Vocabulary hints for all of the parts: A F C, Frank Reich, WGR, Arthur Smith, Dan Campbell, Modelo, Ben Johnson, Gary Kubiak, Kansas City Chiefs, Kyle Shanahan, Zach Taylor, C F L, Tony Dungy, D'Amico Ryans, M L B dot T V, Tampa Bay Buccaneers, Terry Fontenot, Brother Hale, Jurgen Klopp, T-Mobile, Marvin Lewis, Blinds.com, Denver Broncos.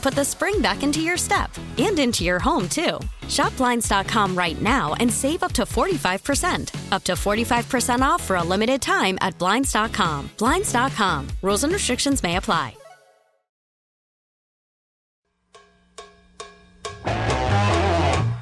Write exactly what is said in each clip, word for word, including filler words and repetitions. put the spring back into your step. And into your home, too. Shop Blinds dot com right now and save up to forty-five percent. Up to forty-five percent off for a limited time at Blinds dot com. Blinds dot com. Rules and restrictions may apply.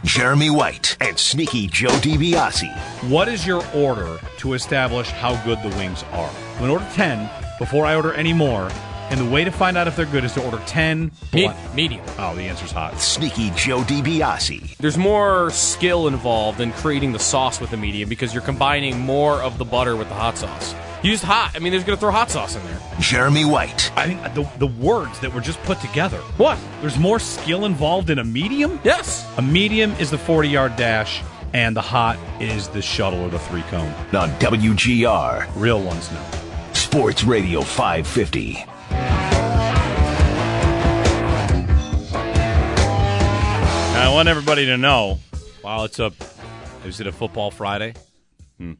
Jeremy White and Sneaky Joe DiBiase. What is your order to establish how good the wings are? I'm going to order ten before I order any more, and the way to find out if they're good is to order ten Me- medium. Oh, the answer's hot. Sneaky Joe DiBiase. There's more skill involved in creating the sauce with the medium because you're combining more of the butter with the hot sauce. Used hot. I mean, they're going to throw hot sauce in there. Jeremy White. I think the, the words that were just put together. What? There's more skill involved in a medium? Yes. A medium is the forty-yard dash, and the hot is the shuttle or the three-cone. On W G R. Real ones now. Sports Radio five fifty. I want everybody to know, while it's a, is it a football Friday? Hmm.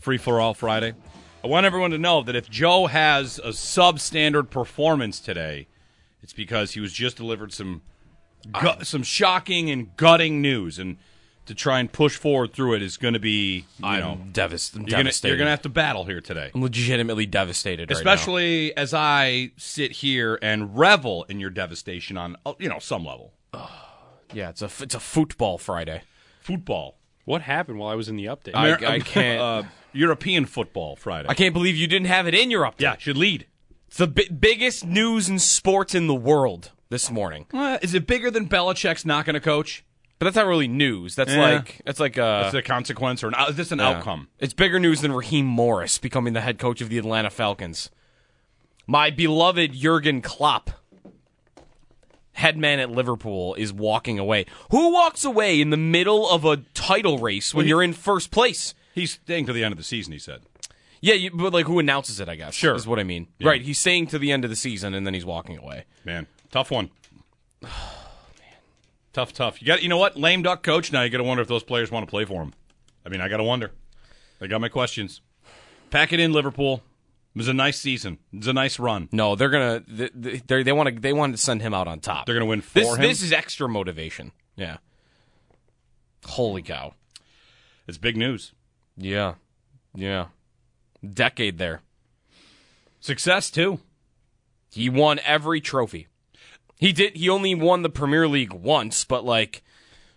Free-for-all Friday. I want everyone to know that if Joe has a substandard performance today, it's because he was just delivered some gu- some shocking and gutting news, and to try and push forward through it is going to be, you I'm know, devast- you're gonna, devastated. You're going to have to battle here today. I'm legitimately devastated, especially right now, as I sit here and revel in your devastation on, you know, some level. Uh, yeah, it's a it's a football Friday. Football. What happened while I was in the update? I, I can't. Uh, European football Friday. I can't believe you didn't have it in your update. Yeah, should lead. It's the bi- biggest news in sports in the world this morning. Uh, is it bigger than Belichick's not going to coach? But that's not really news. That's yeah. like that's like a. That's a consequence, or an, is this an yeah. outcome? It's bigger news than Raheem Morris becoming the head coach of the Atlanta Falcons. My beloved Jurgen Klopp, head man at Liverpool, is walking away. Who walks away in the middle of a title race when you're in first place? He's staying to the end of the season, he said. Yeah, you, but like who announces it, I guess, sure, is what I mean. Yeah. Right, he's staying to the end of the season, and then he's walking away. Man, tough one. Oh, man. Tough, tough. You got, you know what? Lame duck coach, now you got to wonder if those players want to play for him. I mean, I got to wonder. I got my questions. Pack it in, Liverpool. It was a nice season. It was a nice run. No, they're gonna they they, they want to they wanted to send him out on top. They're gonna win for this, him. This is extra motivation. Yeah. Holy cow, it's big news. Yeah, yeah. Decade there. Success too. He won every trophy. He did. He only won the Premier League once, but like,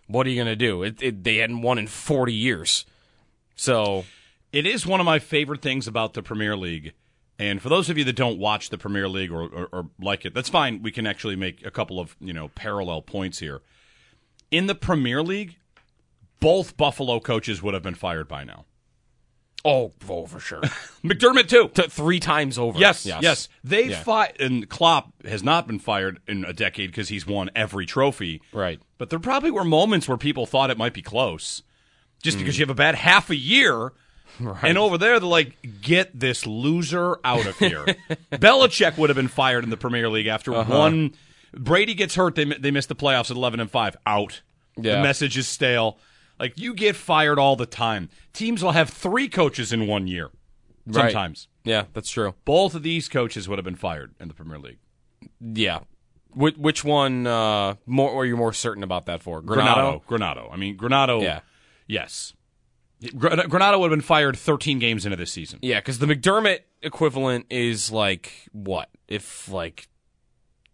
what are you gonna do? It, it, they hadn't won in forty years. So, it is one of my favorite things about the Premier League. And for those of you that don't watch the Premier League or, or, or like it, that's fine. We can actually make a couple of, you know, parallel points here. In the Premier League, both Buffalo coaches would have been fired by now. Oh, oh for sure. McDermott, too. T- three times over. Yes, yes. yes. They yeah. fi- And Klopp has not been fired in a decade because he's won every trophy. Right. But there probably were moments where people thought it might be close. Just mm. because you have a bad half a year. Right. And over there, they're like, get this loser out of here. Belichick would have been fired in the Premier League after uh-huh. one. Brady gets hurt. They they miss the playoffs at eleven and five. Out. Yeah. The message is stale. Like, you get fired all the time. Teams will have three coaches in one year sometimes. Right. Yeah, that's true. Both of these coaches would have been fired in the Premier League. Yeah. Wh- which one uh, more are you more certain about that for? Granado? Granado. I mean, Granado, yeah. Yes. Granado would have been fired thirteen games into this season. Yeah, because the McDermott equivalent is like what? If like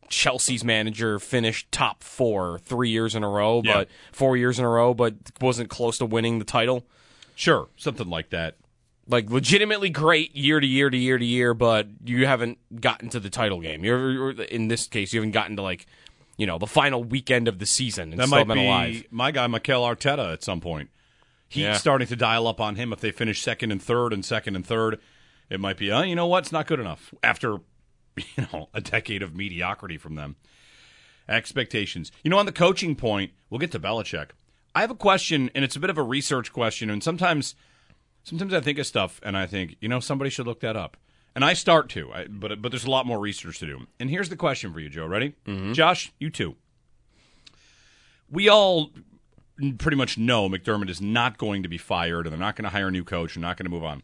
Chelsea's manager finished top four three years in a row, yeah. but four years in a row, but wasn't close to winning the title. Sure, something like that. Like legitimately great year to year to year to year, but you haven't gotten to the title game. You're in this case, you haven't gotten to like you know the final weekend of the season. And that still might been be alive. My guy Mikel Arteta at some point. He's yeah. starting to dial up on him. If they finish second and third and second and third, it might be, oh, you know what? It's not good enough after you know a decade of mediocrity from them. Expectations. You know, on the coaching point, we'll get to Belichick. I have a question, and it's a bit of a research question, and sometimes sometimes I think of stuff, and I think, you know, somebody should look that up. And I start to, I, but, but there's a lot more research to do. And here's the question for you, Joe. Ready? Mm-hmm. Josh, you too. We all pretty much know McDermott is not going to be fired, and they're not going to hire a new coach, and not going to move on.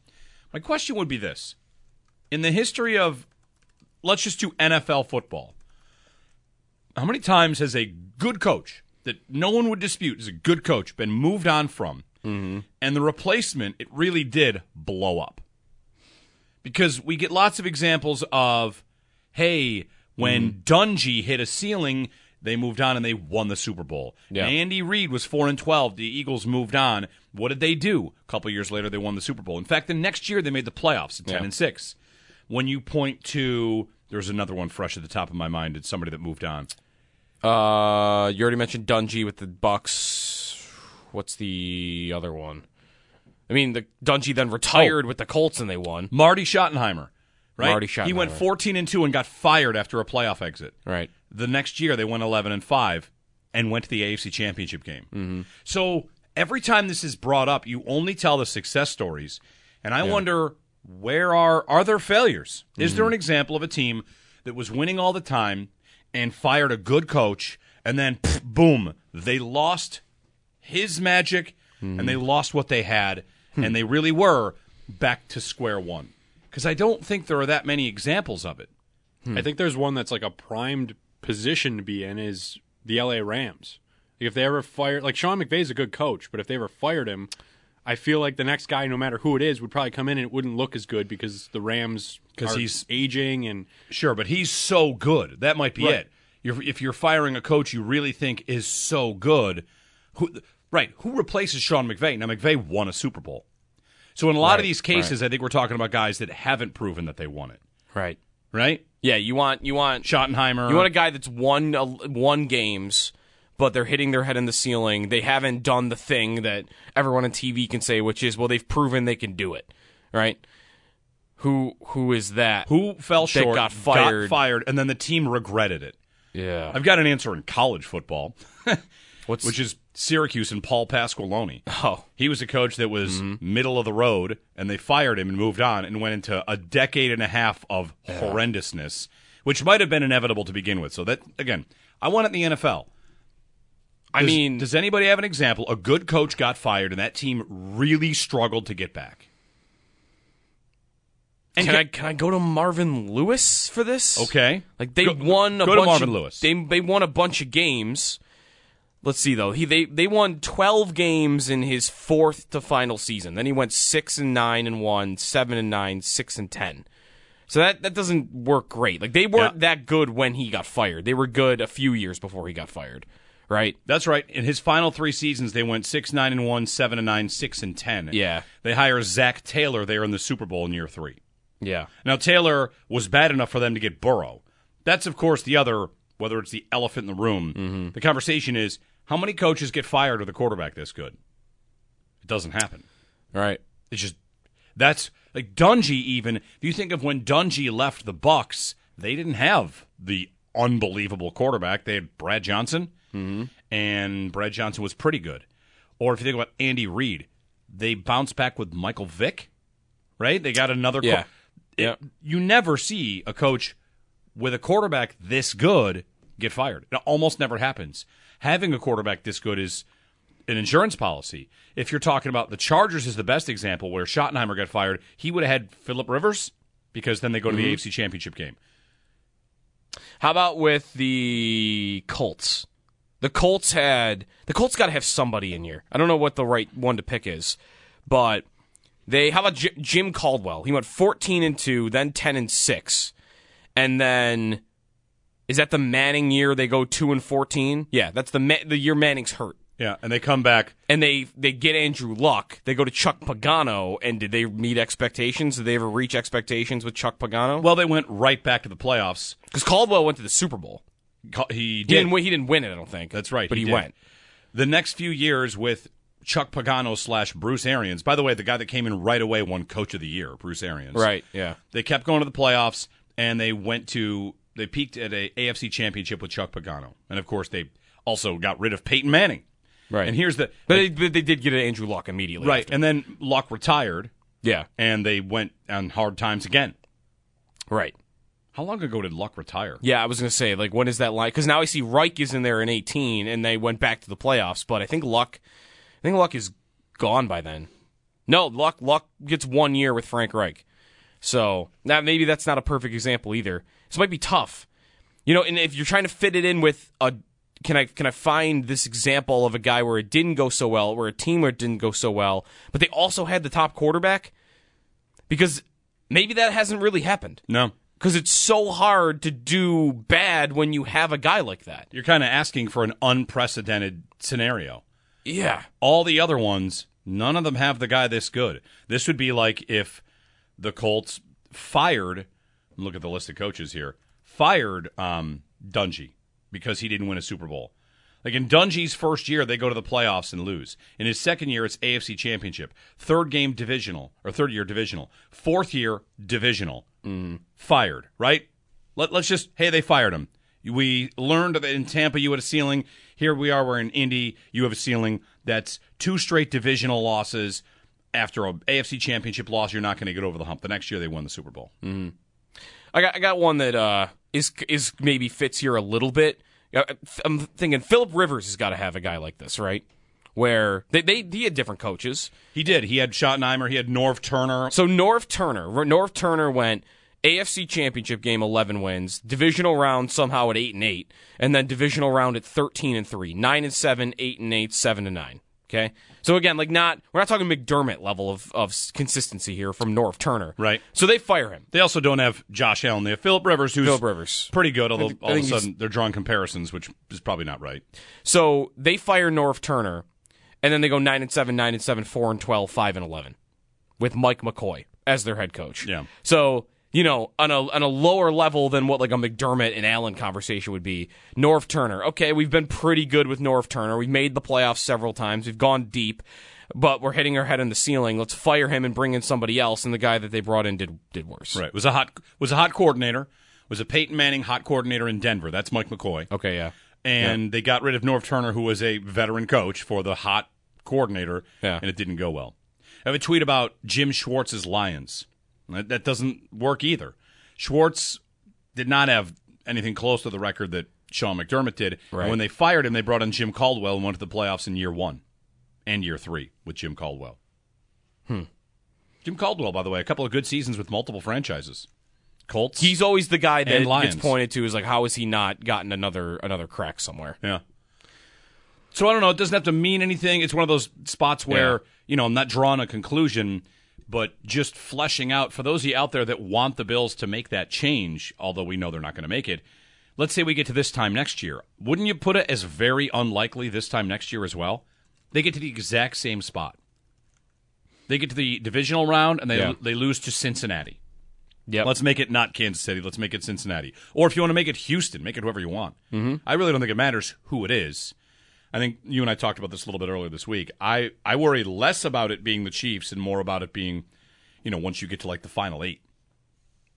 My question would be this. In the history of, let's just do N F L football, how many times has a good coach that no one would dispute is a good coach been moved on from, mm-hmm. and the replacement, it really did blow up? Because we get lots of examples of, hey, when mm-hmm. Dungy hit a ceiling, they moved on and they won the Super Bowl. Yeah. Andy Reid was four and twelve. The Eagles moved on. What did they do? A couple years later, they won the Super Bowl. In fact, the next year, they made the playoffs at ten and six. When you point to, there's another one fresh at the top of my mind. It's somebody that moved on. Uh, you already mentioned Dungy with the Bucks. What's the other one? I mean, the Dungy then retired oh. with the Colts and they won. Marty Schottenheimer. Right? Marty Schottenheimer. He went fourteen and two and got fired after a playoff exit. Right. The next year, they went eleven and five and went to the A F C Championship game. Mm-hmm. So every time this is brought up, you only tell the success stories. And I yeah. wonder, where are are there failures? Mm-hmm. Is there an example of a team that was winning all the time and fired a good coach, and then, pff, boom, they lost his magic, mm-hmm. and they lost what they had, hmm. and they really were back to square one? Because I don't think there are that many examples of it. Hmm. I think there's one that's like a primed position to be in is the L A Rams. Like if they ever fired, like Sean McVay is a good coach, but if they ever fired him, I feel like the next guy, no matter who it is, would probably come in and it wouldn't look as good because the Rams are he's aging and sure, but he's so good that might be right. it. You're, if you're firing a coach you really think is so good, who right? Who replaces Sean McVay? Now McVay won a Super Bowl, so in a lot right, of these cases, right. I think we're talking about guys that haven't proven that they won it. Right. Right. Yeah, you want you want Schottenheimer. You want a guy that's won uh, won games, but they're hitting their head in the ceiling. They haven't done the thing that everyone on T V can say, which is, well, they've proven they can do it, right? Who who is that? Who fell short, got fired, got fired, and then the team regretted it? Yeah, I've got an answer in college football, What's... which is Syracuse and Paul Pasqualoni. Oh, he was a coach that was mm-hmm. middle of the road, and they fired him and moved on and went into a decade and a half of yeah. horrendousness, which might have been inevitable to begin with. So that again, I want it in the N F L. I does, mean, does anybody have an example? A good coach got fired, and that team really struggled to get back. And can, can I can I go to Marvin Lewis for this? Okay, like they go, won a go bunch to Marvin of, Lewis. They they won a bunch of games. Let's see though. He they, they won twelve games in his fourth to final season. Then he went six and nine and one, seven and nine, six and ten. So that, that doesn't work great. Like they weren't yeah. that good when he got fired. They were good a few years before he got fired. Right? That's right. In his final three seasons they went six, nine and one, seven and nine, six and ten. Yeah. They hire Zach Taylor there in the Super Bowl in year three. Yeah. Now Taylor was bad enough for them to get Burrow. That's of course the other, whether it's the elephant in the room. Mm-hmm. The conversation is, how many coaches get fired with a quarterback this good? It doesn't happen. Right. It's just, that's, like Dungy even, if you think of when Dungy left the Bucs, they didn't have the unbelievable quarterback. They had Brad Johnson, mm-hmm. and Brad Johnson was pretty good. Or if you think about Andy Reid, they bounced back with Michael Vick, right? They got another yeah. coach. Yeah. You never see a coach with a quarterback this good get fired. It almost never happens. Having a quarterback this good is an insurance policy. If you're talking about the Chargers is the best example where Schottenheimer got fired. He would have had Phillip Rivers because then they go to mm-hmm. the A F C Championship game. How about with the Colts? The Colts had the Colts got to have somebody in here. I don't know what the right one to pick is, but they how about J- Jim Caldwell? He went fourteen and two, then ten and six, and then is that the Manning year they go two and fourteen? Yeah, that's the Ma- the year Manning's hurt. Yeah, and they come back. And they, they get Andrew Luck. They go to Chuck Pagano, and did they meet expectations? Did they ever reach expectations with Chuck Pagano? Well, they went right back to the playoffs. Because Caldwell went to the Super Bowl. He, did. he, didn't, win, he didn't win it, I don't think. That's right. But he, he went. The next few years with Chuck Pagano slash Bruce Arians. By the way, the guy that came in right away won Coach of the Year, Bruce Arians. Right, yeah. They kept going to the playoffs, and they went to – they peaked at a A F C championship with Chuck Pagano. And, of course, they also got rid of Peyton Manning. Right, and here's the but like, they, they did get an Andrew Luck immediately, right? After. And then Luck retired, yeah, and they went on hard times again, right? How long ago did Luck retire? Yeah, I was gonna say like when is that like? Because now I see Reich is in there in eighteen, and they went back to the playoffs. But I think Luck, I think Luck is gone by then. No, Luck Luck gets one year with Frank Reich, so that maybe that's not a perfect example either. This might be tough, you know. And if you're trying to fit it in with a Can I can I find this example of a guy where it didn't go so well, where a team where it didn't go so well, but they also had the top quarterback? Because maybe that hasn't really happened. No. Because it's so hard to do bad when you have a guy like that. You're kind of asking for an unprecedented scenario. Yeah. All the other ones, none of them have the guy this good. This would be like if the Colts fired, look at the list of coaches here, fired um, Dungy. Because he didn't win a Super Bowl. Like in Dungy's first year, they go to the playoffs and lose. In his second year, it's A F C Championship. Third game, divisional. Or third year, divisional. Fourth year, divisional. Mm. Fired, right? Let, let's just, hey, they fired him. We learned that in Tampa you had a ceiling. Here we are, we're in Indy. You have a ceiling that's two straight divisional losses. After an A F C Championship loss, you're not going to get over the hump. The next year, they won the Super Bowl. Mm. I got I got one that uh, is is maybe fits here a little bit. I'm thinking Phillip Rivers has got to have a guy like this, right? Where they, they he had different coaches. He did. He had Schottenheimer. He had Norv Turner. So Norv Turner, Norv Turner went A F C Championship game eleven wins, divisional round somehow at eight and eight, and then divisional round at thirteen and three, nine and seven, eight and eight, seven and nine. Okay, so again, like not we're not talking McDermott level of, of consistency here from Norv Turner, right? So they fire him. They also don't have Josh Allen. They have Phillip Rivers, who's Phillip Rivers. pretty good. Although I think, I all of a sudden they're drawing comparisons, which is probably not right. So they fire Norv Turner, and then they go nine and seven, nine and seven, four and twelve, five and eleven, with Mike McCoy as their head coach. Yeah. So you know on a on a lower level than what like a McDermott and Allen conversation would be, Norv Turner. Okay, we've been pretty good with Norv Turner. We've made the playoffs several times. We've gone deep, but we're hitting our head on the ceiling. Let's fire him and bring in somebody else. And the guy that they brought in did did worse. Right. Was a hot was a hot coordinator. Was a Peyton Manning hot coordinator in Denver. That's Mike McCoy. Okay, yeah. And yeah. they got rid of Norv Turner, who was a veteran coach, for the hot coordinator. Yeah. And it didn't go well. I have a tweet about Jim Schwartz's Lions. That doesn't work either. Schwartz did not have anything close to the record that Sean McDermott did. Right. And when they fired him, they brought in Jim Caldwell and went to the playoffs in year one and year three with Jim Caldwell. Hmm. Jim Caldwell, by the way, a couple of good seasons with multiple franchises. Colts. He's always the guy that gets pointed to as like, how has he not gotten another another crack somewhere? Yeah. So I don't know. It doesn't have to mean anything. It's one of those spots where, yeah. you know, I'm not drawing a conclusion. But just fleshing out, for those of you out there that want the Bills to make that change, although we know they're not going to make it, let's say we get to this time next year. Wouldn't you put it as very unlikely this time next year as well? They get to the exact same spot. They get to the divisional round, and they yeah. they lose to Cincinnati. Yep. Let's make it not Kansas City. Let's make it Cincinnati. Or if you want to make it Houston, make it whoever you want. Mm-hmm. I really don't think it matters who it is. I think you and I talked about this a little bit earlier this week. I, I worry less about it being the Chiefs and more about it being, you know, once you get to like the final eight.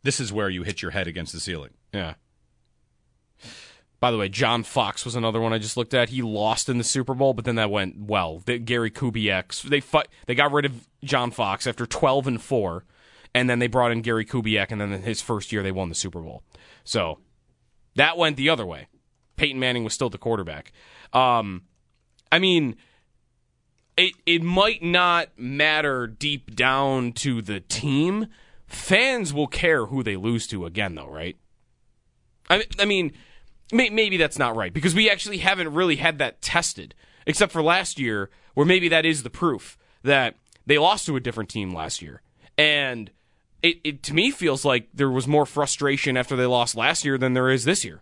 This is where you hit your head against the ceiling. Yeah. By the way, John Fox was another one I just looked at. He lost in the Super Bowl, but then that went well. They, Gary Kubiak, they fight, they got rid of John Fox after twelve and four, and then they brought in Gary Kubiak, and then his first year they won the Super Bowl. So that went the other way. Peyton Manning was still the quarterback. Um, I mean, it, it might not matter deep down to the team. Fans will care who they lose to again, though, right? I, I mean, may, maybe that's not right, because we actually haven't really had that tested, except for last year, where maybe that is the proof that they lost to a different team last year. And it, it to me, feels like there was more frustration after they lost last year than there is this year.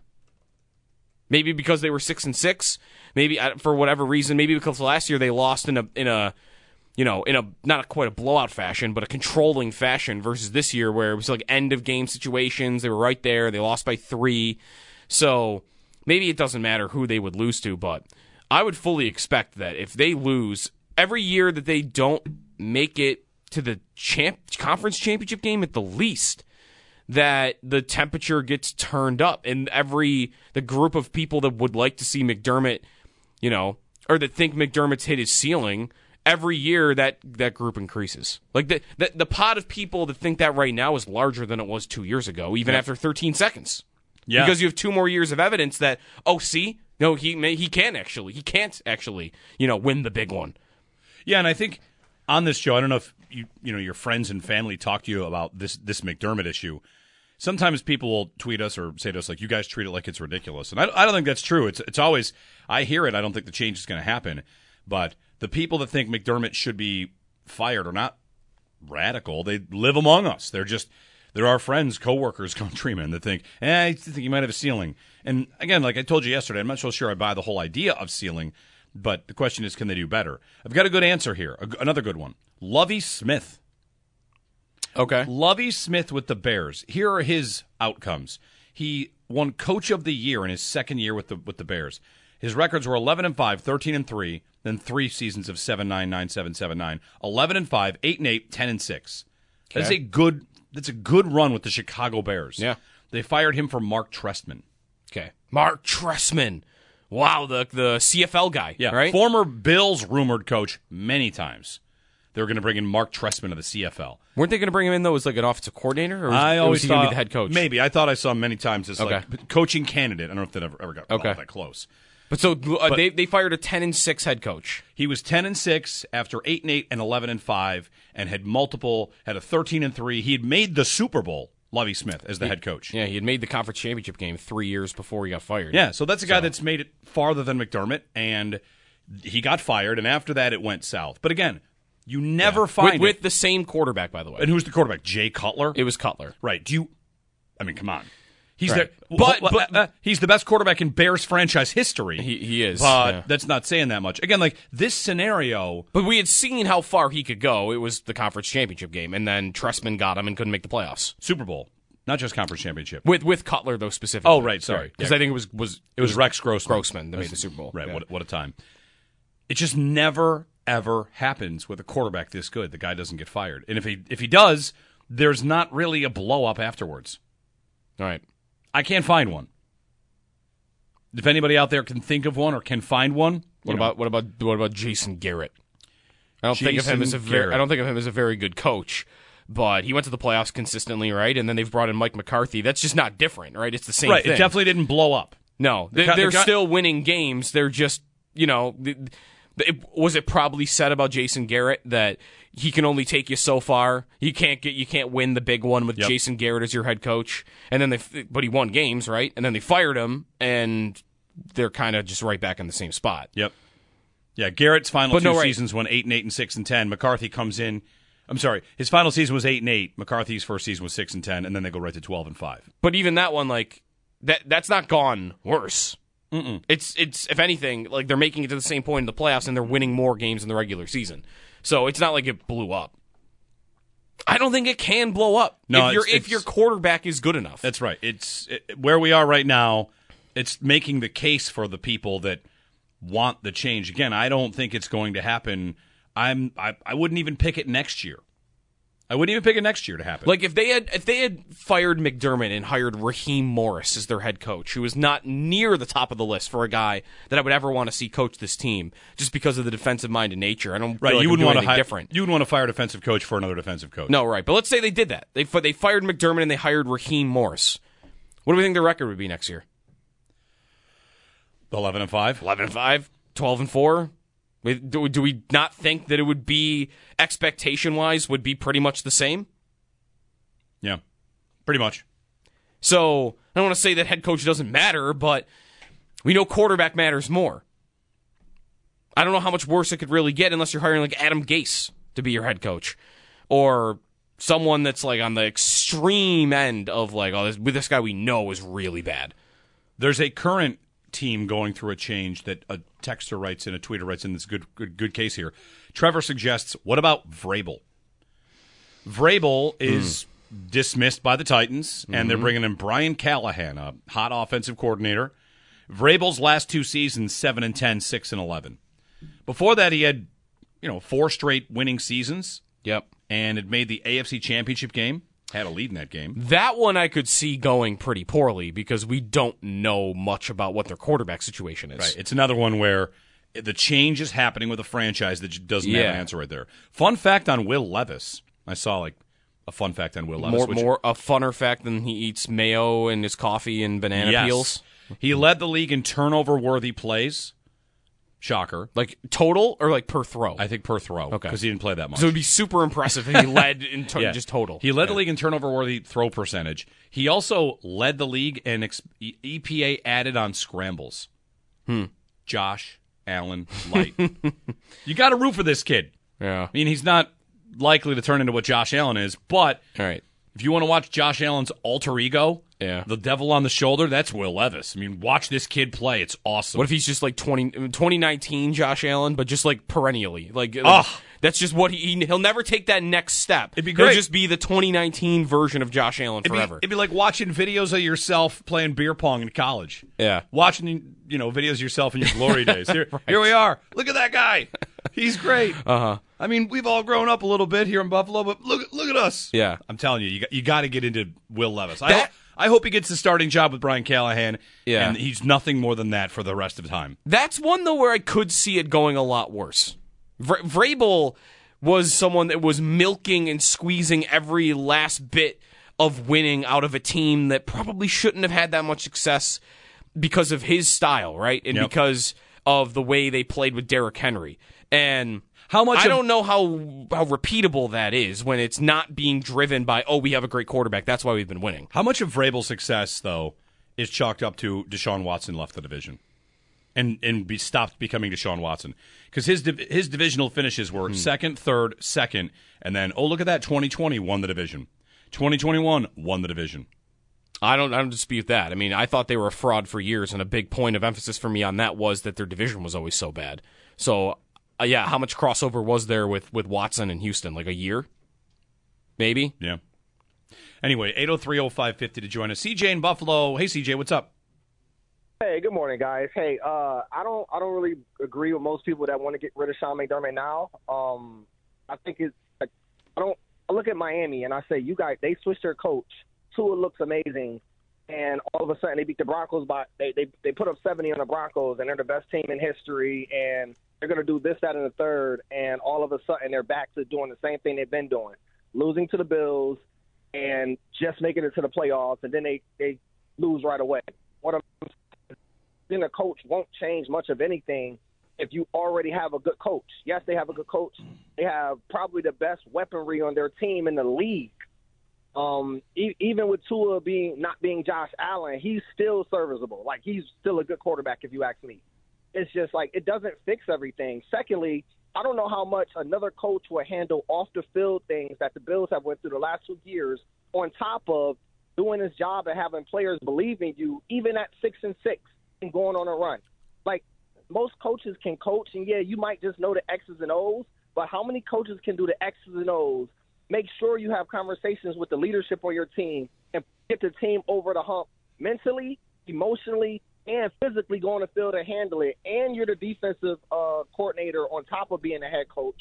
Maybe because they were six and six. Maybe for whatever reason. Maybe because last year they lost in a in a you know in a not a quite a blowout fashion, but a controlling fashion. Versus this year where it was like end of game situations. They were right there. They lost by three. So maybe it doesn't matter who they would lose to. But I would fully expect that if they lose every year that they don't make it to the champ conference championship game at the least, that the temperature gets turned up, and every the group of people that would like to see McDermott, you know, or that think McDermott's hit his ceiling, every year that, that group increases. Like the, the the pot of people that think that right now is larger than it was two years ago, even yeah. after thirteen seconds. Yeah, because you have two more years of evidence that oh, see, no, he may, he can actually, he can't actually, you know, win the big one. Yeah, and I think on this show, I don't know if you you know your friends and family talk to you about this this McDermott issue. Sometimes people will tweet us or say to us, like, you guys treat it like it's ridiculous. And I, I don't think that's true. It's it's always, I hear it, I don't think the change is going to happen. But the people that think McDermott should be fired are not radical. They live among us. They're just, they're our friends, coworkers, countrymen that think, eh, I think you might have a ceiling. And again, like I told you yesterday, I'm not so sure I buy the whole idea of ceiling. But the question is, can they do better? I've got a good answer here. A, another good one. Lovie Smith. Okay. Lovie Smith with the Bears. Here are his outcomes. He won Coach of the Year in his second year with the with the Bears. His records were eleven and five, thirteen and three, then three seasons of seven nine, nine seven, seven nine, eleven and five, eight and eight, ten and six. Okay. That's a good that's a good run with the Chicago Bears. Yeah. They fired him for Mark Trestman. Okay. Mark Trestman. Wow, the the C F L guy, yeah, right? Former Bills rumored coach many times. They were going to bring in Mark Trestman of the C F L. Weren't they going to bring him in, though, as like an offensive coordinator? Or was, I always was he going to be the head coach? Maybe. I thought I saw him many times as okay. like coaching candidate. I don't know if that ever, ever got okay. that close. But so uh, but they they fired a ten and six head coach. He was ten and six after eight and eight and eleven and five and had multiple, had a thirteen and three. He had made the Super Bowl, Lovie Smith, as the he, head coach. Yeah, he had made the conference championship game three years before he got fired. Yeah, so that's a guy so. that's made it farther than McDermott, and he got fired, and after that it went south. But again, you never yeah. find with, with the same quarterback, by the way. And who's the quarterback? Jay Cutler? It was Cutler. Right. Do you I mean, come on. He's right. the but, well, but uh, he's the best quarterback in Bears franchise history. He, he is. But yeah. that's not saying that much. Again, like this scenario, but we had seen how far he could go. It was the conference championship game, and then Trestman got him and couldn't make the playoffs. Super Bowl. Not just conference championship. With with Cutler though specifically. Oh, right, sorry. Because yeah. I think it was, was it was Rex Grossman, Grossman that made the Super Bowl. Right, yeah. what what a time. It just never ever happens with a quarterback this good. The guy doesn't get fired. And if he if he does, there's not really a blow up afterwards. All right. I can't find one. If anybody out there can think of one or can find one, what about know. what about what about Jason Garrett? I don't Jason think of him as a very, I don't think of him as a very good coach, but he went to the playoffs consistently, right? And then they've brought in Mike McCarthy. That's just not different, right? It's the same right. thing. It definitely didn't blow up. No. They, they're got, still winning games. They're just, you know, they, It, was it probably said about Jason Garrett that he can only take you so far? You can't get, you can't win the big one with yep. Jason Garrett as your head coach. And then they, but he won games, right? And then they fired him, and they're kind of just right back in the same spot. Yep. Yeah, Garrett's final but two no, right. seasons went eight and eight and six and ten. McCarthy comes in. I'm sorry, his final season was eight and eight. McCarthy's first season was six and ten, and then they go right to twelve and five. But even that one, like that, that's not gone worse. Mm-mm. It's it's if anything, like they're making it to the same point in the playoffs, and they're winning more games in the regular season. So it's not like it blew up. I don't think it can blow up. No, if, it's, if it's, your quarterback is good enough. That's right. It's it, where we are right now. It's making the case for the people that want the change. Again, I don't think it's going to happen. I'm I, I wouldn't even pick it next year. I wouldn't even pick it next year to happen. Like if they had if they had fired McDermott and hired Raheem Morris as their head coach, who is not near the top of the list for a guy that I would ever want to see coach this team, just because of the defensive minded nature. I don't right. Feel like you wouldn't want to hire different. You wouldn't want to fire a defensive coach for another defensive coach. No, right. But let's say they did that. They they fired McDermott and they hired Raheem Morris. What do we think their record would be next year? Eleven and five. Eleven and five. Twelve and four. Do, do we not think that it would be, expectation-wise, would be pretty much the same? Yeah, pretty much. So, I don't want to say that head coach doesn't matter, but we know quarterback matters more. I don't know how much worse it could really get unless you're hiring like Adam Gase to be your head coach. Or someone that's like on the extreme end of like, oh, this, this guy we know is really bad. There's a current team going through a change that a texter writes in, a tweeter writes in, this good good good case here. Trevor suggests, what about Vrabel? Vrabel is mm. dismissed by the Titans, mm-hmm. and they're bringing in Brian Callahan, a hot offensive coordinator. Vrabel's last two seasons, seven and ten, six and eleven. Before that, he had, you know, four straight winning seasons. Yep. And it made the A F C Championship game. Had a lead in that game. That one I could see going pretty poorly because we don't know much about what their quarterback situation is. Right. It's another one where the change is happening with a franchise that doesn't yeah. have an answer right there. Fun fact on Will Levis. I saw like a fun fact on Will Levis. More, which, more a funner fact than he eats mayo and his coffee and banana yes. peels. He led the league in turnover-worthy plays. Shocker. Like total or like per throw? I think per throw. Okay. Because he didn't play that much. So it would be super impressive if he led in to- yeah. just total. He led yeah. the league in turnover-worthy throw percentage. He also led the league in ex- E P A added on scrambles. Hmm. Josh Allen Light. You got to root for this kid. Yeah. I mean, he's not likely to turn into what Josh Allen is, but all right. If you want to watch Josh Allen's alter ego, yeah. the devil on the shoulder, that's Will Levis. I mean, watch this kid play. It's awesome. What if he's just like twenty, twenty nineteen Josh Allen, but just like perennially? Like, like that's just what he, he'll never take that next step. It'd be great. He'll just be the twenty nineteen version of Josh Allen it'd forever. Be, it'd be like watching videos of yourself playing beer pong in college. Yeah. Watching, you know, videos of yourself in your glory days. Here, right. here we are. Look at that guy. He's great. Uh-huh. I mean, we've all grown up a little bit here in Buffalo, but look look at us. Yeah. I'm telling you, you got, you got to get into Will Levis. That, I, ho- I hope he gets the starting job with Brian Callahan, yeah. and he's nothing more than that for the rest of the time. That's one, though, where I could see it going a lot worse. Vra- Vrabel was someone that was milking and squeezing every last bit of winning out of a team that probably shouldn't have had that much success because of his style, right? And yep. because of the way they played with Derrick Henry. And how much I of, don't know how how repeatable that is when it's not being driven by, oh, we have a great quarterback. That's why we've been winning. How much of Vrabel's success, though, is chalked up to Deshaun Watson left the division and and be stopped becoming Deshaun Watson? Because his, his divisional finishes were hmm. second, third, second, and then, oh, look at that, twenty twenty won the division. twenty twenty-one won the division. I don't I don't dispute that. I mean, I thought they were a fraud for years, and a big point of emphasis for me on that was that their division was always so bad. So, uh, yeah, how much crossover was there with, with Watson and Houston? Like a year? Maybe? Yeah. Anyway, eight oh three oh five fifty to join us. C J in Buffalo. Hey, C J, what's up? Hey, good morning, guys. Hey, uh, I don't I don't really agree with most people that want to get rid of Sean McDermott now. Um, I think it's like, – I don't – I look at Miami and I say, you guys, they switched their coach. Tua looks amazing, and all of a sudden they beat the Broncos by they, they they put up seventy on the Broncos, and they're the best team in history, and they're going to do this, that, and the third, and all of a sudden they're back to doing the same thing they've been doing, losing to the Bills and just making it to the playoffs, and then they, they lose right away. What I'm, then a coach won't change much of anything if you already have a good coach. Yes, they have a good coach. They have probably the best weaponry on their team in the league. Um, e- even with Tua being not being Josh Allen, he's still serviceable. Like, he's still a good quarterback, if you ask me. It's just like it doesn't fix everything. Secondly, I don't know how much another coach will handle off the field things that the Bills have went through the last two years. On top of doing his job and having players believe in you, even at six and six and going on a run. Like, most coaches can coach, and yeah, you might just know the X's and O's. But how many coaches can do the X's and O's? Make sure you have conversations with the leadership on your team and get the team over the hump mentally, emotionally, and physically going to field and handle it. And you're the defensive uh, coordinator on top of being a head coach,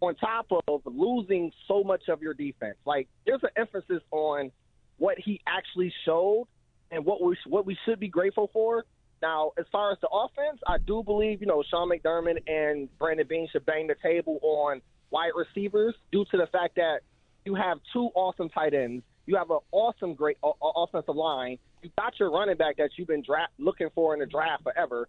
on top of losing so much of your defense. Like, there's an emphasis on what he actually showed and what we what we should be grateful for. Now, as far as the offense, I do believe, you know, Sean McDermott and Brandon Beane should bang the table on wide receivers due to the fact that you have two awesome tight ends. You have an awesome, great o- offensive line. You got your running back that you've been dra- looking for in the draft forever.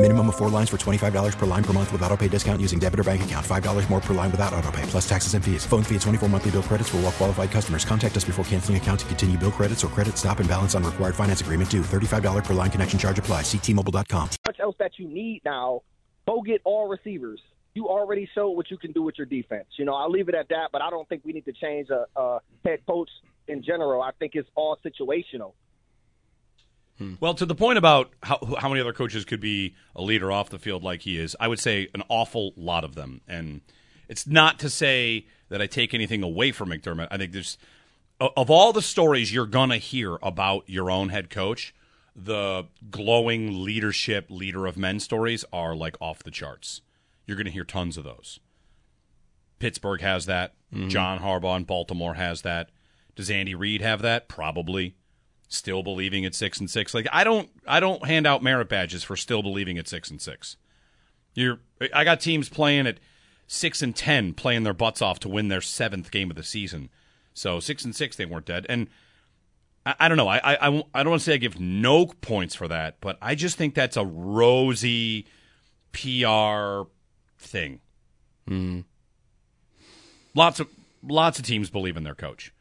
Minimum of four lines for twenty-five dollars per line per month with auto pay discount using debit or bank account. five dollars more per line without auto pay, plus taxes and fees. Phone fee at twenty-four monthly bill credits for well qualified customers. Contact us before canceling account to continue bill credits or credit stop and balance on required finance agreement due. thirty-five dollars per line connection charge applies. See T Mobile dot com. Much else that you need now, go get all receivers. You already showed what you can do with your defense. You know, I'll leave it at that, but I don't think we need to change a, a head coach in general. I think it's all situational. Well, to the point about how how many other coaches could be a leader off the field like he is, I would say an awful lot of them. And it's not to say that I take anything away from McDermott. I think there's, of all the stories you're going to hear about your own head coach, the glowing leadership, leader of men stories are like off the charts. You're going to hear tons of those. Pittsburgh has that. Mm-hmm. John Harbaugh in Baltimore has that. Does Andy Reid have that? Probably. Still believing at six and six. Like I don't, I don't hand out merit badges for still believing at six and six. You're, I got teams playing at six and ten, playing their butts off to win their seventh game of the season. So six and six, they weren't dead. And I, I don't know. I, I, I don't want to say I give no points for that, but I just think that's a rosy P R thing. Mm. Lots of, lots of teams believe in their coach.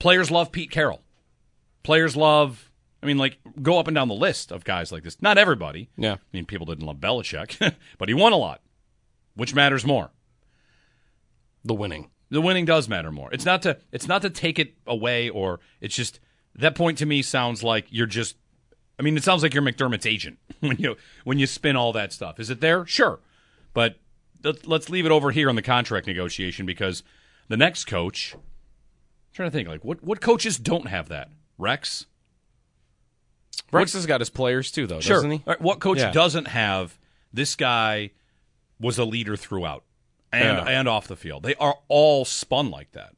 Players love Pete Carroll. Players love, I mean, like, go up and down the list of guys like this. Not everybody. Yeah. I mean, people didn't love Belichick, but he won a lot. Which matters more? The winning. The winning does matter more. It's not to it's not to take it away, or it's just, that point to me sounds like you're just, I mean, it sounds like you're McDermott's agent when you when you spin all that stuff. Is it there? Sure. But let's leave it over here on the contract negotiation, because the next coach, I'm trying to think, like, what, what coaches don't have that? Rex? Rex has got his players too, though, sure. Doesn't he? Right. What coach yeah. doesn't have this guy was a leader throughout and yeah. and off the field? They are all spun like that.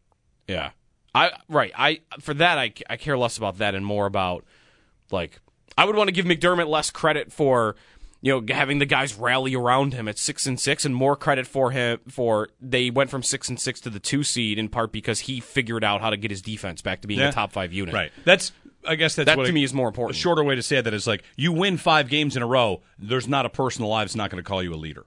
Yeah. I Right. I For that, I, I care less about that and more about, like, I would want to give McDermott less credit for, you know, having the guys rally around him at six and six, and more credit for him for they went from six and six to the two seed in part because he figured out how to get his defense back to being yeah. a top five unit. Right. That's I guess that's that what to I, me is more important. A shorter way to say that is, like, you win five games in a row. There's not a person alive that's not going to call you a leader.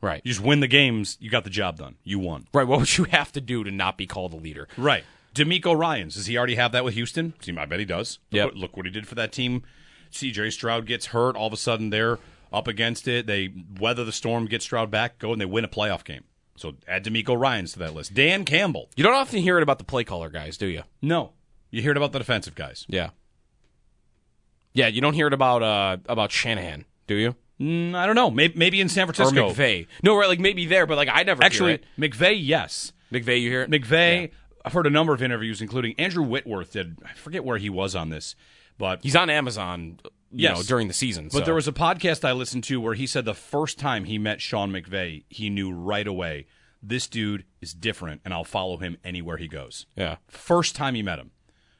Right. You just win the games. You got the job done. You won. Right. What would you have to do to not be called a leader? Right. D'Amico Ryans, does he already have that with Houston? I bet he does. Yeah. Look, look what he did for that team. C J Stroud gets hurt. All of a sudden they're up against it, they weather the storm, get Stroud back, go and they win a playoff game. So add D'Amico Ryans to that list. Dan Campbell. You don't often hear it about the play caller guys, do you? No. You hear it about the defensive guys. Yeah. Yeah, you don't hear it about uh, about Shanahan, do you? Mm, I don't know. Maybe, maybe in San Francisco. Or McVay. No, right, like maybe there, but like I never Actually, hear it. McVay, yes. McVay, you hear it? McVay. Yeah. I've heard a number of interviews, including Andrew Whitworth did. I forget where he was on this, but he's on Amazon. You yes. know, during the season. But so. There was a podcast I listened to where he said the first time he met Sean McVay, he knew right away, this dude is different, and I'll follow him anywhere he goes. Yeah. First time he met him.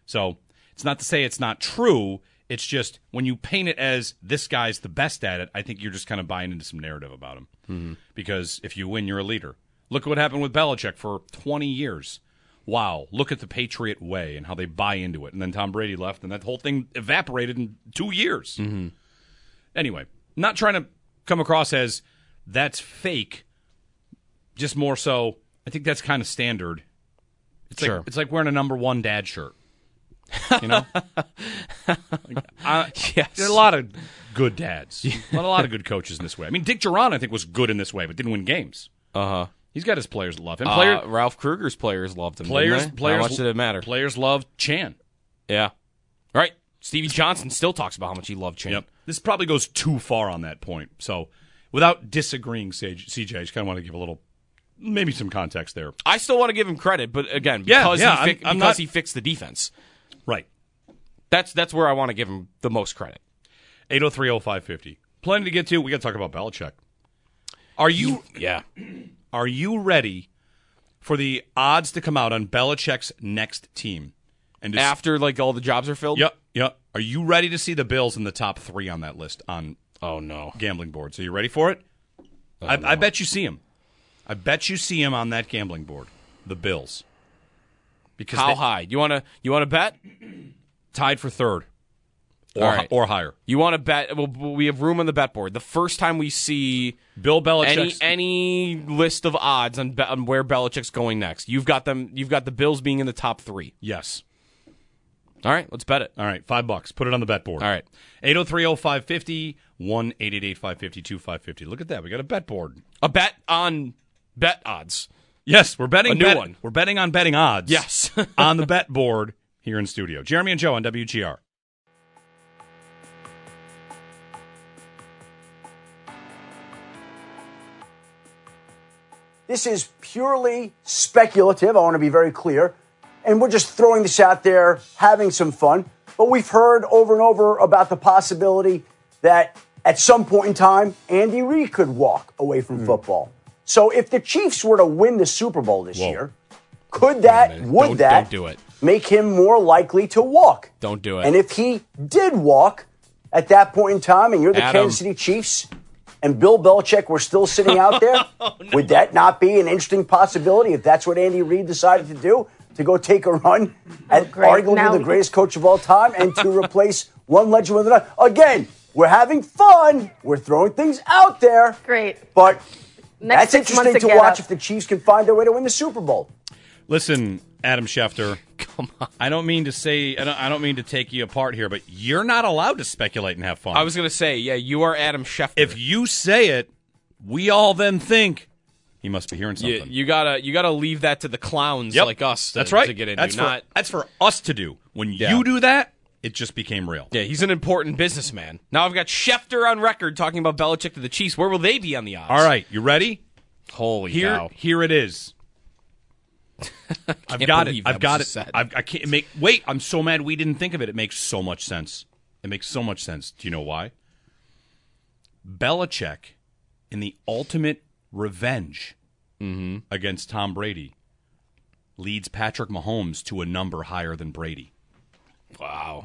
So it's not to say it's not true. It's just when you paint it as this guy's the best at it, I think you're just kind of buying into some narrative about him. Mm-hmm. Because if you win, you're a leader. Look at what happened with Belichick for twenty years. Wow, look at the Patriot way and how they buy into it. And then Tom Brady left, and that whole thing evaporated in two years. Mm-hmm. Anyway, not trying to come across as that's fake, just more so, I think that's kind of standard. It's sure. Like, it's like wearing a number one dad shirt. You know? Like, I, yes. There are a lot of good dads. Not a lot of good coaches in this way. I mean, Dick Duran, I think, was good in this way, but didn't win games. Uh-huh. He's got his players love him. Player, uh, Ralph Kruger's players loved him. Players, didn't they? Players, how much did it matter? Players loved Chan. Yeah, right. Stevie Johnson still talks about how much he loved Chan. Yep. This probably goes too far on that point. So, without disagreeing, C J, I just kind of want to give a little, maybe some context there. I still want to give him credit, but again, because yeah, yeah, he fi- I'm, I'm because not... he fixed the defense. Right. That's that's where I want to give him the most credit. eight oh three oh five fifty. Plenty to get to. We got to talk about Belichick. Are you? Yeah. Are you ready for the odds to come out on Belichick's next team? And just, after like all the jobs are filled? Yep, yep. Are you ready to see the Bills in the top three on that list on oh no gambling board? So you ready for it? Oh, I, no. I bet you see him. I bet you see him on that gambling board. The Bills. Because how they, high? You wanna you wanna bet? Tied for third. Or, right. or higher. You want to bet? Well, we have room on the bet board. The first time we see Bill Belichick, any, any list of odds on, be, on where Belichick's going next, you've got them. You've got the Bills being in the top three. Yes. All right, let's bet it. All right, five bucks. Put it on the bet board. All right, eight zero three zero five fifty one eight eight eight five fifty two five fifty. Look at that. We got a bet board. A bet on bet odds. Yes, we're betting a new bet, one. We're betting on betting odds. Yes, on the bet board here in studio. Jeremy and Joe on W G R. This is purely speculative, I want to be very clear, and we're just throwing this out there, having some fun. But we've heard over and over about the possibility that at some point in time, Andy Reid could walk away from mm. football. So if the Chiefs were to win the Super Bowl this Whoa. year, could that, would don't, that don't do it. make him more likely to walk? Don't do it. And if he did walk at that point in time, and you're the Adam. Kansas City Chiefs, and Bill Belichick were still sitting out there, oh, no. would that not be an interesting possibility if that's what Andy Reid decided to do, to go take a run at oh, arguably now the we... greatest coach of all time and to replace one legend with another? Again, we're having fun. We're throwing things out there. Great. But Next that's interesting to watch up. if the Chiefs can find their way to win the Super Bowl. Listen, Adam Schefter, come on. I don't mean to say, I don't, I don't mean to take you apart here, but you're not allowed to speculate and have fun. I was going to say, yeah, you are Adam Schefter. If you say it, we all then think he must be hearing something. You, you gotta, you gotta leave that to the clowns yep. like us. To, that's right. To get into. That's not for, that's for us to do. When yeah. you do that, it just became real. Yeah, he's an important businessman. Now I've got Schefter on record talking about Belichick to the Chiefs. Where will they be on the odds? All right, you ready? Holy here, cow! Here it is. I've got it. I've got it. I've, I can't make. Wait, I'm so mad we didn't think of it. It makes so much sense. It makes so much sense. Do you know why? Belichick, in the ultimate revenge mm-hmm. against Tom Brady, leads Patrick Mahomes to a number higher than Brady. Wow,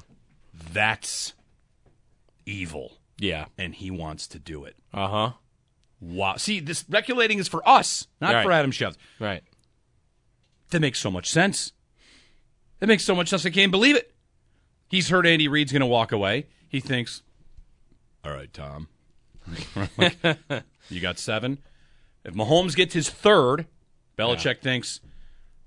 that's evil. Yeah, and he wants to do it. Uh huh. Wow. See, this speculating is for us, not right. for Adam Schefter. Right. That makes so much sense. That makes so much sense. I can't believe it. He's heard Andy Reid's going to walk away. He thinks, all right, Tom, like, you got seven. If Mahomes gets his third, Belichick yeah. thinks,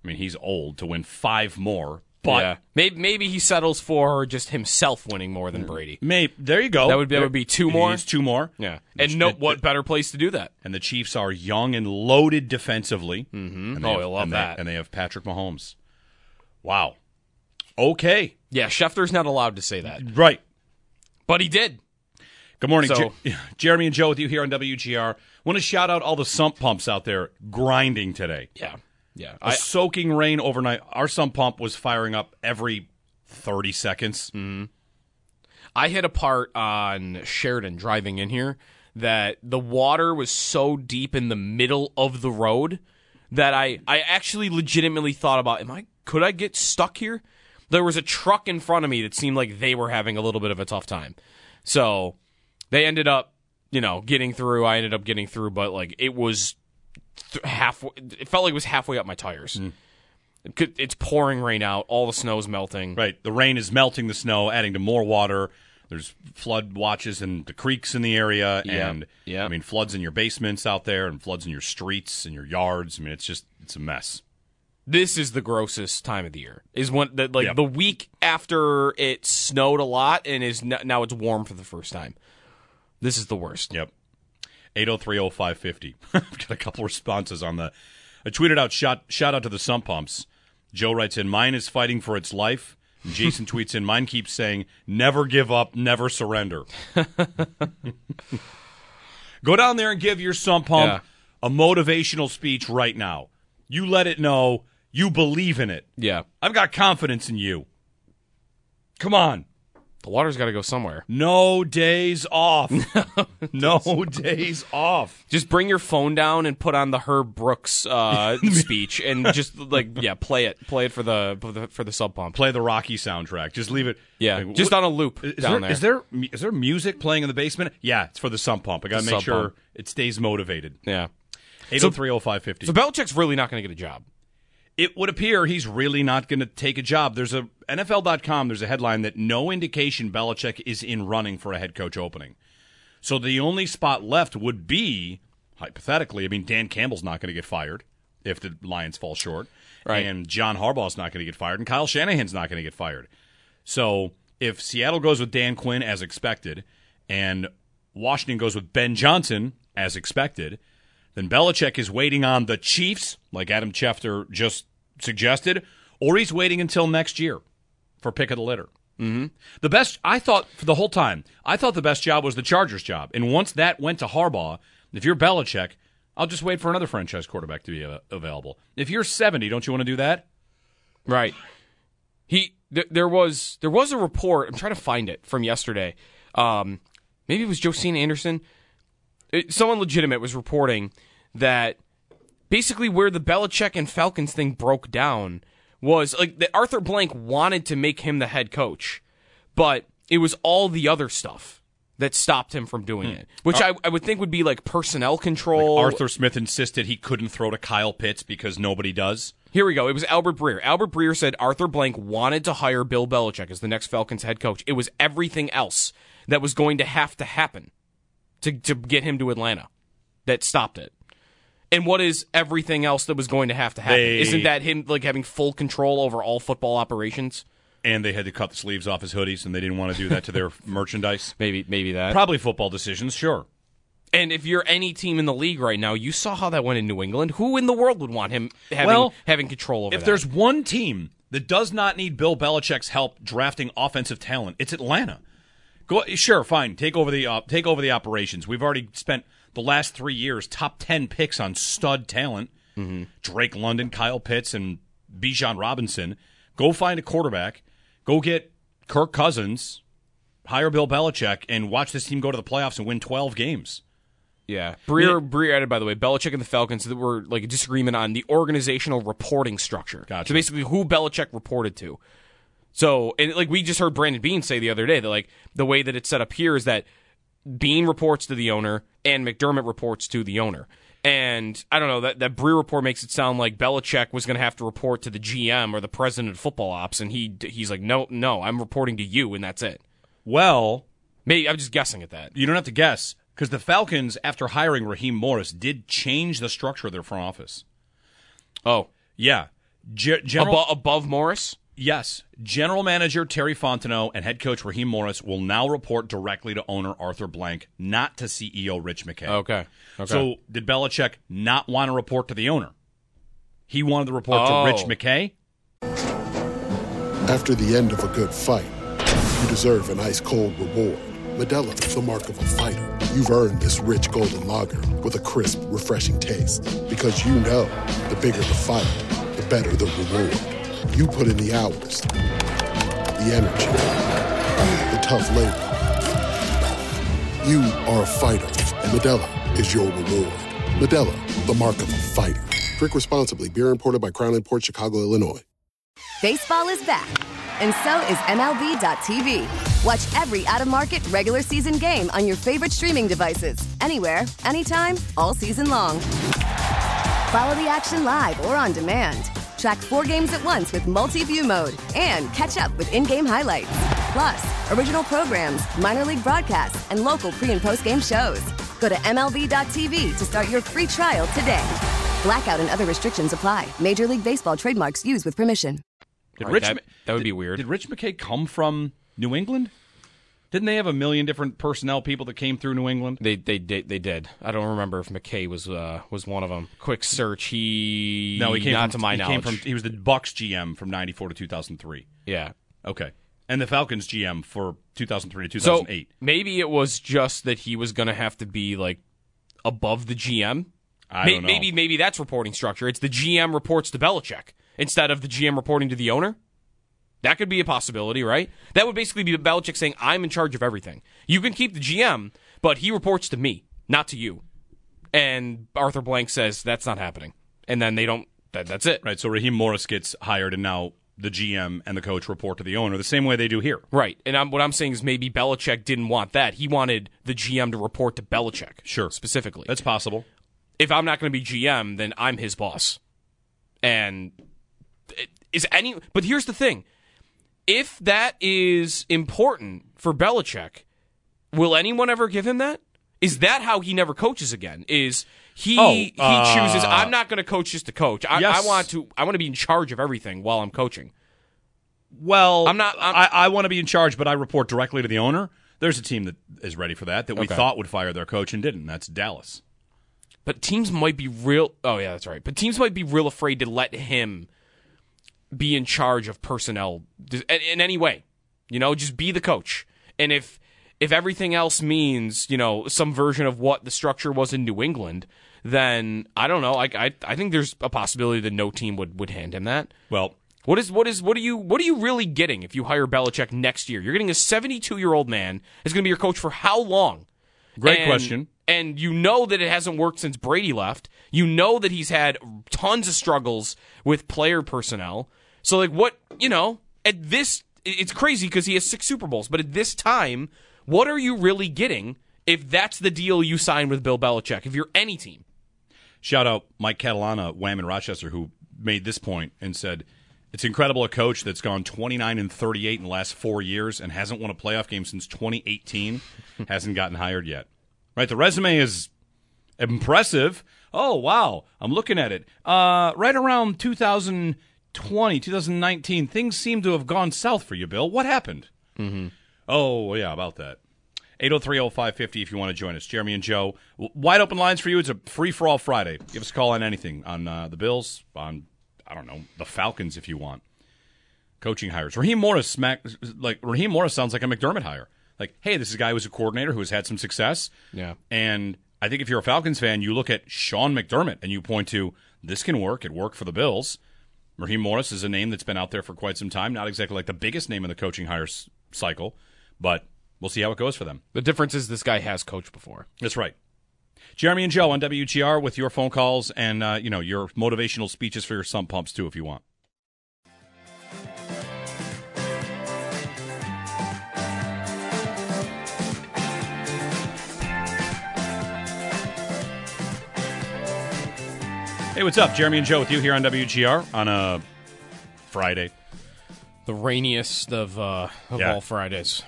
I mean, he's old to win five more. But yeah. maybe, maybe he settles for just himself winning more than Brady. Maybe. There you go. That would, that there, would be two more. Two more. Yeah. And, and no, what better place to do that? And the Chiefs are young and loaded defensively. Mm-hmm. And oh, have, I love and that. They, and they have Patrick Mahomes. Wow. Okay. Yeah, Schefter's not allowed to say that. Right. But he did. Good morning. So. Jer- Jeremy and Joe with you here on W G R. Want to shout out all the sump pumps out there grinding today. Yeah. Yeah, a I, soaking rain overnight. Our sump pump was firing up every thirty seconds. Mm-hmm. I hit a part on Sheridan driving in here that the water was so deep in the middle of the road that I, I actually legitimately thought about, am I could I get stuck here? There was a truck in front of me that seemed like they were having a little bit of a tough time. So they ended up, you know, getting through. I ended up getting through, but like it was th- halfway. It felt like it was halfway up my tires. Mm. It could, it's pouring rain out. All the snow's melting. Right, the rain is melting the snow, adding to more water. There's flood watches in the creeks in the area, yeah. and yeah. I mean floods in your basements out there, and floods in your streets and your yards. I mean, it's just it's a mess. This is the grossest time of the year. Is when the, like yep. the week after it snowed a lot and is no, now it's warm for the first time. This is the worst. Yep. eight oh three oh five fifty. I've got a couple responses on the. I tweeted out shout shout out to the sump pumps. Joe writes in, mine is fighting for its life. Jason tweets in, mine keeps saying, never give up, never surrender. Go down there and give your sump pump yeah. a motivational speech right now. You let it know. You believe in it. Yeah. I've got confidence in you. Come on. The water's got to go somewhere. No days off. no no days off. Just bring your phone down and put on the Herb Brooks uh, speech and just like yeah, play it, play it for the for the sub pump. Play the Rocky soundtrack. Just leave it. Yeah, like, just what, on a loop is down there, there. Is there is there music playing in the basement? Yeah, it's for the sub pump. I got to make sure pump. It stays motivated. Yeah. eight oh three oh five fifty. So Belichick's really not going to get a job. It would appear he's really not going to take a job. There's a N F L dot com, there's a headline that no indication Belichick is in running for a head coach opening. So the only spot left would be, hypothetically, I mean, Dan Campbell's not going to get fired if the Lions fall short. Right. And John Harbaugh's not going to get fired. And Kyle Shanahan's not going to get fired. So if Seattle goes with Dan Quinn as expected and Washington goes with Ben Johnson as expected, then Belichick is waiting on the Chiefs, like Adam Schefter just suggested, or he's waiting until next year for pick of the litter. Mm-hmm. The best, I thought, for the whole time, I thought the best job was the Chargers job. And once that went to Harbaugh, if you're Belichick, I'll just wait for another franchise quarterback to be a- available. If you're seventy, don't you want to do that? Right. He th- there was there was a report, I'm trying to find it, from yesterday. Um, maybe it was Josine Anderson. Someone legitimate was reporting that basically where the Belichick and Falcons thing broke down was like that Arthur Blank wanted to make him the head coach, but it was all the other stuff that stopped him from doing hmm. it, which Ar- I, I would think would be like personnel control. Like Arthur Smith insisted he couldn't throw to Kyle Pitts because nobody does. Here we go. It was Albert Breer. Albert Breer said Arthur Blank wanted to hire Bill Belichick as the next Falcons head coach. It was everything else that was going to have to happen to to get him to Atlanta that stopped it. And what is everything else that was going to have to happen? They, Isn't that him like having full control over all football operations? And they had to cut the sleeves off his hoodies, and they didn't want to do that to their merchandise. Maybe maybe that. Probably football decisions, sure. And if you're any team in the league right now, you saw how that went in New England. Who in the world would want him having, well, having control over if that? If there's one team that does not need Bill Belichick's help drafting offensive talent, it's Atlanta. Go, sure, fine. Take over the uh, take over the operations. We've already spent the last three years top ten picks on stud talent: mm-hmm. Drake London, Kyle Pitts, and Bijan Robinson. Go find a quarterback. Go get Kirk Cousins. Hire Bill Belichick and watch this team go to the playoffs and win twelve games. Yeah, Breer I mean, Breer added, by the way, Belichick and the Falcons that were like a disagreement on the organizational reporting structure. Gotcha. So basically, who Belichick reported to. So, and like we just heard Brandon Bean say the other day that like the way that it's set up here is that Bean reports to the owner and McDermott reports to the owner. And I don't know, that, that Breer report makes it sound like Belichick was going to have to report to the G M or the president of football ops, and he he's like, no, no, I'm reporting to you, and that's it. Well, maybe I'm just guessing at that. You don't have to guess, because the Falcons, after hiring Raheem Morris, did change the structure of their front office. Oh. Yeah. Ge- General- Abo- above Morris? Yes. General Manager Terry Fontenot and Head Coach Raheem Morris will now report directly to owner Arthur Blank, not to C E O Rich McKay. Okay. okay. So did Belichick not want to report to the owner? He wanted to report oh. to Rich McKay? After the end of a good fight, you deserve an ice-cold reward. Modelo, the mark of a fighter. You've earned this rich golden lager with a crisp, refreshing taste. Because you know, the bigger the fight, the better the reward. You put in the hours, the energy, the tough labor. You are a fighter, and Modelo is your reward. Modelo, the mark of a fighter. Drink responsibly. Beer imported by Crown Imports, Chicago, Illinois. Baseball is back, and so is M L B dot T V. Watch every out-of-market regular season game on your favorite streaming devices. Anywhere, anytime, all season long. Follow the action live or on demand. Track four games at once with multi-view mode and catch up with in-game highlights. Plus, original programs, minor league broadcasts, and local pre- and post-game shows. Go to M L B dot T V to start your free trial today. Blackout and other restrictions apply. Major League Baseball trademarks used with permission. Did right, Rich, that, that would did, be weird. Did Rich McKay come from New England? Didn't they have a million different personnel people that came through New England? They they did. They did. I don't remember if McKay was uh, was one of them. Quick search. He no, he came not from, to my he knowledge. Came from, he was the Bucs G M from ninety-four to two thousand three. Yeah. Okay. And the Falcons G M for two thousand three to two thousand eight. So maybe it was just that he was going to have to be like above the G M. I don't know. Maybe maybe that's reporting structure. It's the G M reports to Belichick instead of the G M reporting to the owner. That could be a possibility, right? That would basically be Belichick saying, I'm in charge of everything. You can keep the G M, but he reports to me, not to you. And Arthur Blank says, that's not happening. And then they don't, that, that's it. Right, so Raheem Morris gets hired, and now the G M and the coach report to the owner the same way they do here. Right, and I'm, what I'm saying is maybe Belichick didn't want that. He wanted the G M to report to Belichick. Sure. Specifically. That's possible. If I'm not going to be G M, then I'm his boss. And is any, but here's the thing. If that is important for Belichick, will anyone ever give him that? Is that how he never coaches again? Is he oh, he uh, chooses, I'm not going to coach just to coach. I, yes. I want to I want to be in charge of everything while I'm coaching. Well, I'm not, I'm, I, I want to be in charge, but I report directly to the owner. There's a team that is ready for that, that we okay. thought would fire their coach and didn't. That's Dallas. But teams might be real... Oh, yeah, that's right. But teams might be real afraid to let him... be in charge of personnel in any way, you know, just be the coach. And if if everything else means, you know, some version of what the structure was in New England, then I don't know. I I, I think there's a possibility that no team would, would hand him that. Well, what is what is what are you what are you really getting if you hire Belichick next year? You're getting a seventy-two-year-old man who's going to be your coach for how long? Great and, question. And you know that it hasn't worked since Brady left. You know that he's had tons of struggles with player personnel. So, like, what, you know, at this, it's crazy because he has six Super Bowls, but at this time, what are you really getting if that's the deal you sign with Bill Belichick, if you're any team? Shout out Mike Catalana, Wham in Rochester, who made this point and said, it's incredible a coach that's gone twenty-nine and thirty-eight in the last four years and hasn't won a playoff game since twenty eighteen, hasn't gotten hired yet. Right, the resume is impressive. Oh, wow, I'm looking at it. Uh, right around two thousand... twenty twenty nineteen, things seem to have gone south for you, Bill. What happened? Mm-hmm. Oh, yeah, about that. eight oh three oh five five oh if you want to join us. Jeremy and Joe, wide open lines for you. It's a free-for-all Friday. Give us a call on anything, on uh, the Bills, on, I don't know, the Falcons if you want. Coaching hires. Raheem Morris smack, like Raheem Morris sounds like a McDermott hire. Like, hey, this is a guy who's a coordinator who has had some success. Yeah. And I think if you're a Falcons fan, you look at Sean McDermott and you point to, this can work. It worked for the Bills. Raheem Morris is a name that's been out there for quite some time. Not exactly like the biggest name in the coaching hire cycle, but we'll see how it goes for them. The difference is this guy has coached before. That's right. Jeremy and Joe on W G R with your phone calls and uh, you know, your motivational speeches for your sump pumps too if you want. Hey, what's up? Jeremy and Joe with you here on W G R on a Friday. The rainiest of uh, of yeah. all Fridays.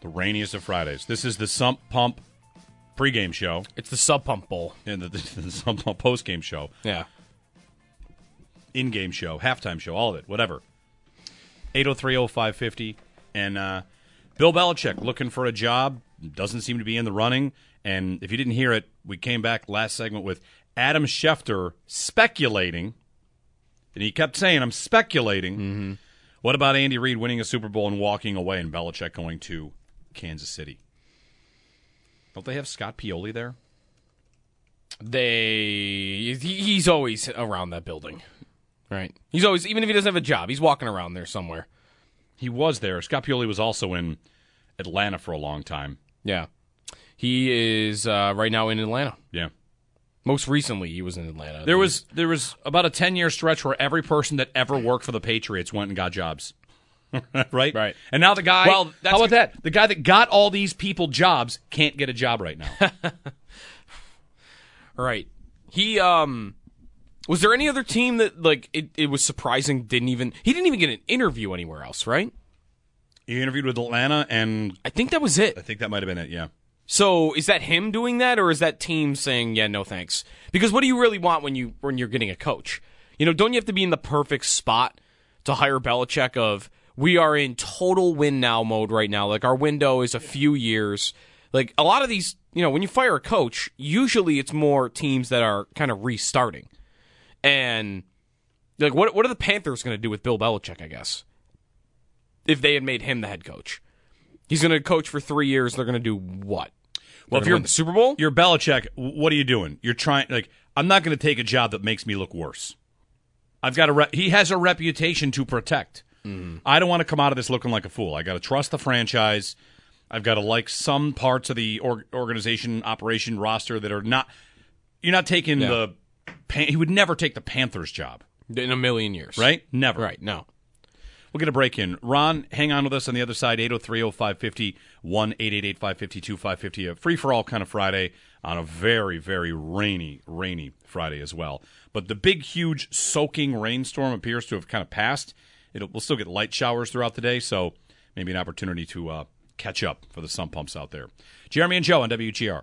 The rainiest of Fridays. This is the Sump Pump pregame show. It's the Sub Pump Bowl. And the, the, the Sump Pump postgame show. Yeah. In-game show, halftime show, all of it, whatever. eight oh three oh five five oh. And uh, Bill Belichick looking for a job. Doesn't seem to be in the running. And if you didn't hear it, we came back last segment with Adam Schefter speculating, and he kept saying, I'm speculating. Mm-hmm. What about Andy Reid winning a Super Bowl and walking away and Belichick going to Kansas City? Don't they have Scott Pioli there? They he's always around that building, right? He's always, even if he doesn't have a job, he's walking around there somewhere. He was there. Scott Pioli was also in Atlanta for a long time. Yeah. He is uh, right now in Atlanta. Yeah. Most recently, he was in Atlanta. There was there was about a ten-year stretch where every person that ever worked for the Patriots went and got jobs. Right? Right. And now the guy... Well, that's, how about that? The guy that got all these people jobs can't get a job right now. Right. He... um. Was there any other team that, like, it, it was surprising didn't even... He didn't even get an interview anywhere else, right? He interviewed with Atlanta, and... I think that was it. I think that might have been it, yeah. So is that him doing that, or is that team saying, yeah, no thanks? Because what do you really want when, you, when you're getting a coach? You know, don't you have to be in the perfect spot to hire Belichick of, we are in total win-now mode right now. Like, our window is a few years. Like, a lot of these... You know, when you fire a coach, usually it's more teams that are kind of restarting. And like, what what are the Panthers going to do with Bill Belichick, I guess, if they had made him the head coach? He's going to coach for three years. They're going to do what? Well, if you're in the Super Bowl? You're Belichick. What are you doing? You're trying, like, I'm not going to take a job that makes me look worse. I've got a re- He has a reputation to protect. Mm. I don't want to come out of this looking like a fool. I got to trust the franchise. I've got to like some parts of the or- organization, operation, roster that are not, you're not taking yeah. the, Pan- he would never take the Panthers job. In a million years. Right? Never. Right, no. We'll get a break in. Ron, hang on with us on the other side, eight oh three oh five five oh, one eight eight eight five five two five five oh. A free-for-all kind of Friday on a very, very rainy, rainy Friday as well. But the big, huge, soaking rainstorm appears to have kind of passed. It'll, we'll still get light showers throughout the day, so maybe an opportunity to uh, catch up for the sump pumps out there. Jeremy and Joe on W G R.